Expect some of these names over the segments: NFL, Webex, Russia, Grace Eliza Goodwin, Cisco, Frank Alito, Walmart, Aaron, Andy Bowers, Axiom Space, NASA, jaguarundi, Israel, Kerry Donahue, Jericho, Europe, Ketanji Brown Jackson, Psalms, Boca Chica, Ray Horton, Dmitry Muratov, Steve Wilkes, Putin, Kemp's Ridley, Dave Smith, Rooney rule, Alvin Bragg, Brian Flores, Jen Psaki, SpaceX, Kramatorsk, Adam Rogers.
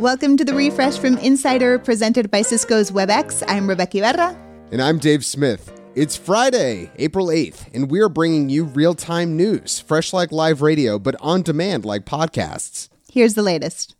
Welcome to The Refresh from Insider, presented by Cisco's Webex. I'm Rebeca Ibarra. And I'm Dave Smith. It's Friday, April 8th, and we're bringing you real-time news, fresh like live radio, but on demand like podcasts. Here's the latest.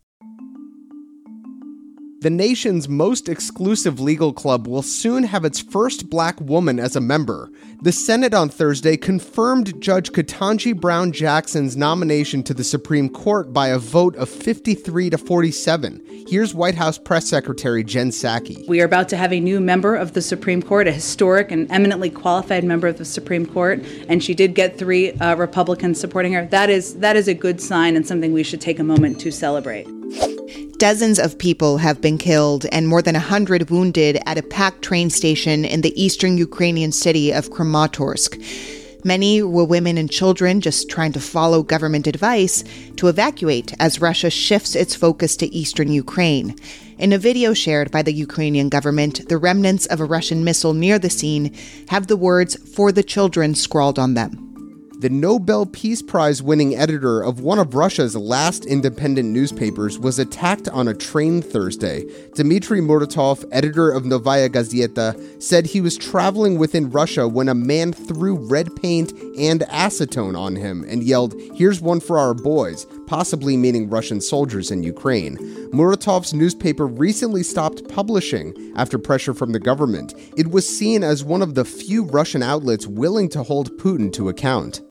The nation's most exclusive legal club will soon have its first black woman as a member. The Senate on Thursday confirmed Judge Ketanji Brown Jackson's nomination to the Supreme Court by a vote of 53-47. Here's White House Press Secretary Jen Psaki. We are about to have a new member of the Supreme Court, a historic and eminently qualified member of the Supreme Court, and she did get three Republicans supporting her. That is a good sign and something we should take a moment to celebrate. Dozens of people have been killed and more than 100 wounded at a packed train station in the eastern Ukrainian city of Kramatorsk. Many were women and children just trying to follow government advice to evacuate as Russia shifts its focus to eastern Ukraine. In a video shared by the Ukrainian government, the remnants of a Russian missile near the scene have the words "For the children" scrawled on them. The Nobel Peace Prize-winning editor of one of Russia's last independent newspapers was attacked on a train Thursday. Dmitry Muratov, editor of Novaya Gazeta, said he was traveling within Russia when a man threw red paint and acetone on him and yelled, "Here's one for our boys," possibly meaning Russian soldiers in Ukraine. Muratov's newspaper recently stopped publishing after pressure from the government. It was seen as one of the few Russian outlets willing to hold Putin to account.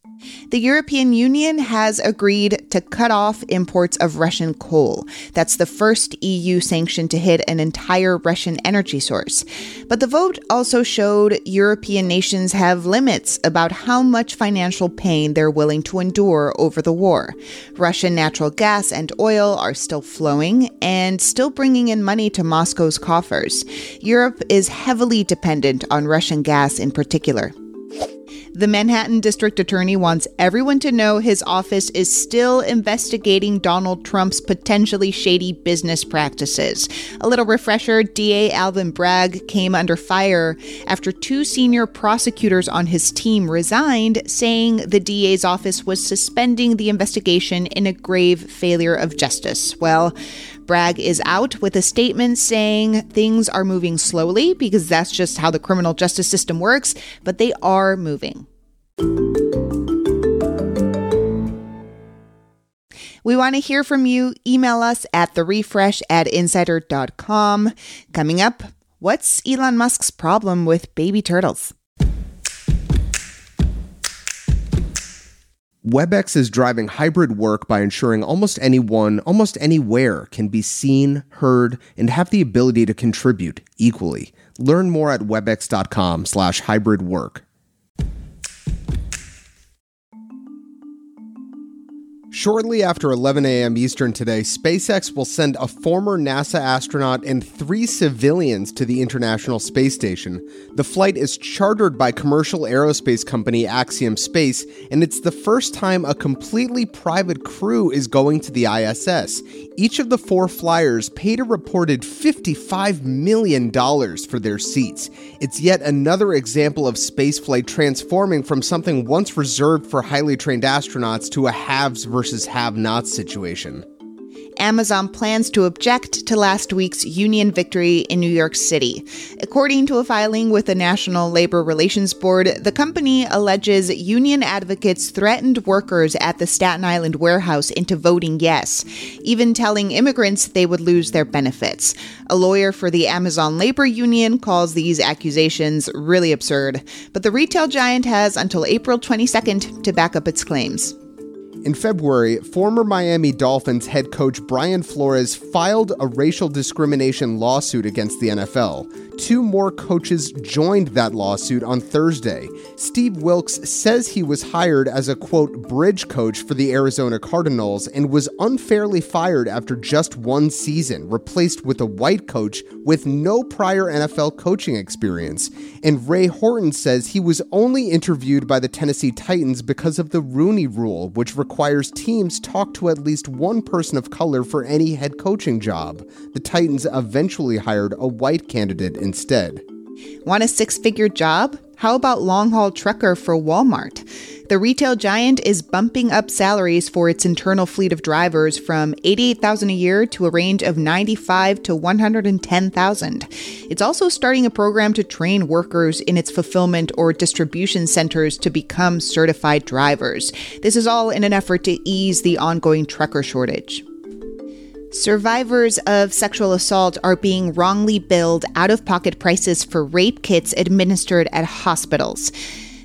The European Union has agreed to cut off imports of Russian coal. That's the first EU sanction to hit an entire Russian energy source. But the vote also showed European nations have limits about how much financial pain they're willing to endure over the war. Russian natural gas and oil are still flowing and still bringing in money to Moscow's coffers. Europe is heavily dependent on Russian gas in particular. The Manhattan district attorney wants everyone to know his office is still investigating Donald Trump's potentially shady business practices. A little refresher, DA Alvin Bragg came under fire after two senior prosecutors on his team resigned, saying the DA's office was suspending the investigation in a grave failure of justice. Well, Bragg is out with a statement saying things are moving slowly because that's just how the criminal justice system works, but they are moving. We want to hear from you. Email us at therefresh@insider.com. Coming up, what's Elon Musk's problem with baby turtles? Webex is driving hybrid work by ensuring almost anyone, almost anywhere, can be seen, heard, and have the ability to contribute equally. Learn more at webex.com/hybridwork. Shortly after 11 a.m. Eastern today, SpaceX will send a former NASA astronaut and three civilians to the International Space Station. The flight is chartered by commercial aerospace company Axiom Space, and it's the first time a completely private crew is going to the ISS. Each of the four flyers paid a reported $55 million for their seats. It's yet another example of spaceflight transforming from something once reserved for highly trained astronauts to a haves versus have-nots situation. Amazon plans to object to last week's union victory in New York City. According to a filing with the National Labor Relations Board, the company alleges union advocates threatened workers at the Staten Island warehouse into voting yes, even telling immigrants they would lose their benefits. A lawyer for the Amazon Labor Union calls these accusations really absurd, but the retail giant has until April 22nd to back up its claims. In February, former Miami Dolphins head coach Brian Flores filed a racial discrimination lawsuit against the NFL. Two more coaches joined that lawsuit on Thursday. Steve Wilkes says he was hired as a, quote, bridge coach for the Arizona Cardinals and was unfairly fired after just one season, replaced with a white coach with no prior NFL coaching experience. And Ray Horton says he was only interviewed by the Tennessee Titans because of the Rooney rule, which requires teams talk to at least one person of color for any head coaching job. The Titans eventually hired a white candidate instead. Want a six-figure job? How about long-haul trucker for Walmart? The retail giant is bumping up salaries for its internal fleet of drivers from $88,000 a year to a range of $95,000 to $110,000. It's also starting a program to train workers in its fulfillment or distribution centers to become certified drivers. This is all in an effort to ease the ongoing trucker shortage. Survivors of sexual assault are being wrongly billed out-of-pocket prices for rape kits administered at hospitals.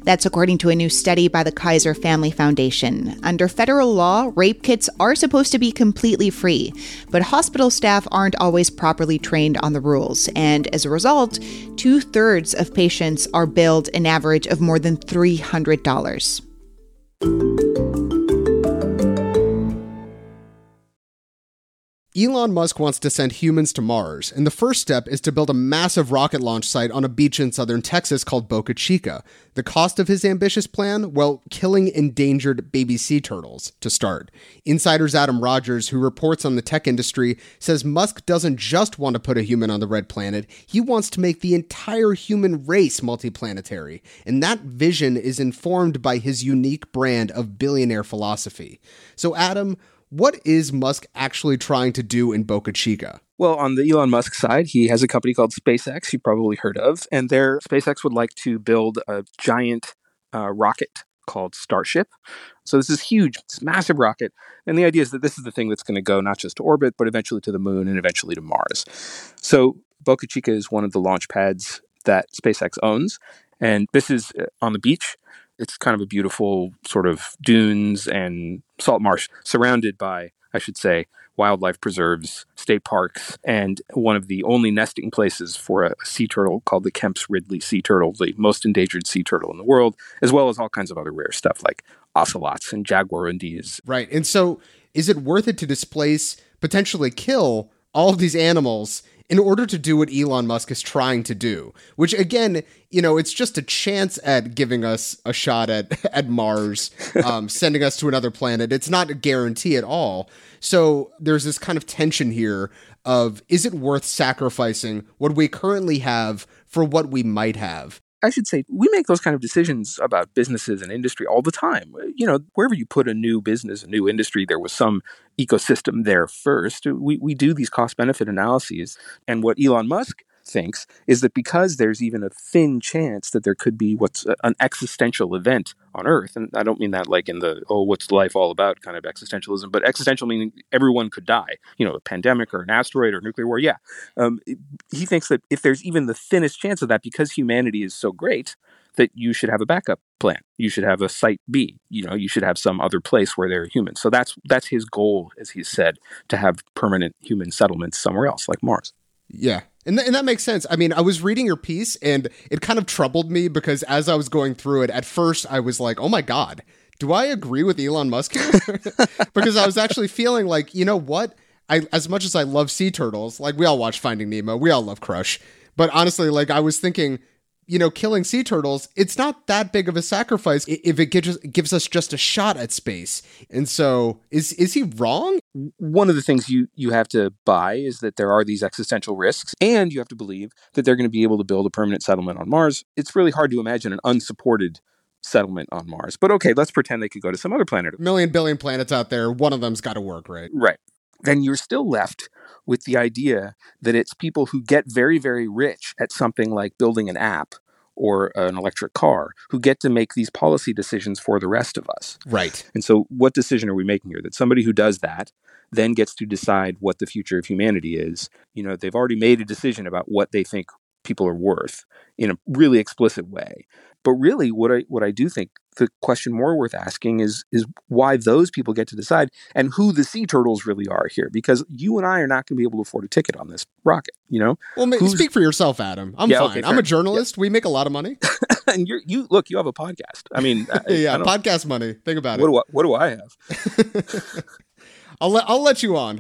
That's according to a new study by the Kaiser Family Foundation. Under federal law, rape kits are supposed to be completely free, but hospital staff aren't always properly trained on the rules. And as a result, 2/3 of patients are billed an average of more than $300. Elon Musk wants to send humans to Mars, and the first step is to build a massive rocket launch site on a beach in southern Texas called Boca Chica. The cost of his ambitious plan? Well, killing endangered baby sea turtles to start. Insider's Adam Rogers, who reports on the tech industry, says Musk doesn't just want to put a human on the red planet, he wants to make the entire human race multiplanetary, and that vision is informed by his unique brand of billionaire philosophy. So Adam, what is Musk actually trying to do in Boca Chica? Well, on the Elon Musk side, he has a company called SpaceX, you've probably heard of, and SpaceX would like to build a giant rocket called Starship. So this is huge, it's a massive rocket, and the idea is that this is the thing that's going to go not just to orbit, but eventually to the moon and eventually to Mars. So Boca Chica is one of the launch pads that SpaceX owns, and this is on the beach. It's kind of a beautiful sort of dunes and salt marsh surrounded by, I should say, wildlife preserves, state parks, and one of the only nesting places for a sea turtle called the Kemp's Ridley sea turtle, the most endangered sea turtle in the world, as well as all kinds of other rare stuff like ocelots and jaguarundis. Right. And so is it worth it to displace, potentially kill all of these animals in order to do what Elon Musk is trying to do, which again, you know, it's just a chance at giving us a shot at Mars, sending us to another planet. It's not a guarantee at all. So there's this kind of tension here of, is it worth sacrificing what we currently have for what we might have? I should say, we make those kind of decisions about businesses and industry all the time. You know, wherever you put a new business, a new industry, there was some ecosystem there first. We do these cost-benefit analyses. And what Elon Musk thinks is that because there's even a thin chance that there could be what's an existential event on Earth, and I don't mean that like in the, oh, what's life all about kind of existentialism, but existential meaning everyone could die, you know, a pandemic or an asteroid or nuclear war. Yeah. He thinks that if there's even the thinnest chance of that, because humanity is so great, that you should have a backup plan. You should have a site B, you know, you should have some other place where there are humans. So that's his goal, as he said, to have permanent human settlements somewhere else like Mars. Yeah. And that makes sense. I mean, I was reading your piece and it kind of troubled me because as I was going through it, at first I was like, oh my God, do I agree with Elon Musk here? Because I was actually feeling like, you know what? As much as I love sea turtles, like we all watch Finding Nemo, we all love Crush. But honestly, like I was thinking, you know, killing sea turtles, it's not that big of a sacrifice if it gives us just a shot at space. And so is he wrong? One of the things you have to buy is that there are these existential risks, and you have to believe that they're going to be able to build a permanent settlement on Mars. It's really hard to imagine an unsupported settlement on Mars. But okay, let's pretend they could go to some other planet. Million billion planets out there. One of them's got to work, right? Right. Then you're still left with the idea that it's people who get very, very rich at something like building an app or an electric car who get to make these policy decisions for the rest of us. Right. And so what decision are we making here? That somebody who does that then gets to decide what the future of humanity is. You know, they've already made a decision about what they think people are worth in a really explicit way. But really, what I do think the question more worth asking is why those people get to decide and who the sea turtles really are here, because you and I are not going to be able to afford a ticket on this rocket, you know? Well, speak for yourself, Adam. I'm fine. Okay, I'm a journalist. Yeah. We make a lot of money. And you have a podcast. I mean, yeah, podcast money. Think about it. What do I have? I'll let you on.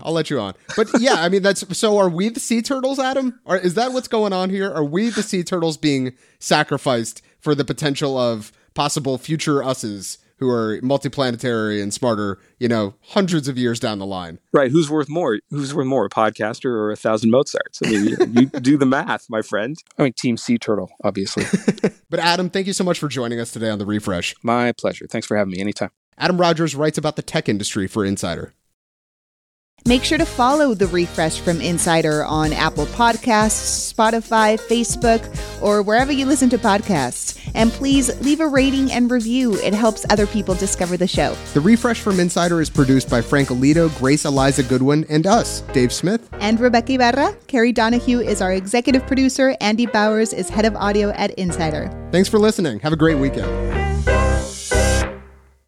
But yeah, I mean, so are we the sea turtles, Adam? Or is that what's going on here? Are we the sea turtles being sacrificed for the potential of possible future us's who are multiplanetary and smarter, you know, hundreds of years down the line? Right. Who's worth more? A podcaster or 1,000 Mozarts? I mean, you do the math, my friend. I mean, Team Sea Turtle, obviously. But Adam, thank you so much for joining us today on The Refresh. My pleasure. Thanks for having me. Anytime. Adam Rogers writes about the tech industry for Insider. Make sure to follow The Refresh from Insider on Apple Podcasts, Spotify, Facebook, or wherever you listen to podcasts. And please leave a rating and review. It helps other people discover the show. The Refresh from Insider is produced by Frank Alito, Grace Eliza Goodwin, and us, Dave Smith. And Rebeca Ibarra. Kerry Donahue is our executive producer. Andy Bowers is head of audio at Insider. Thanks for listening. Have a great weekend.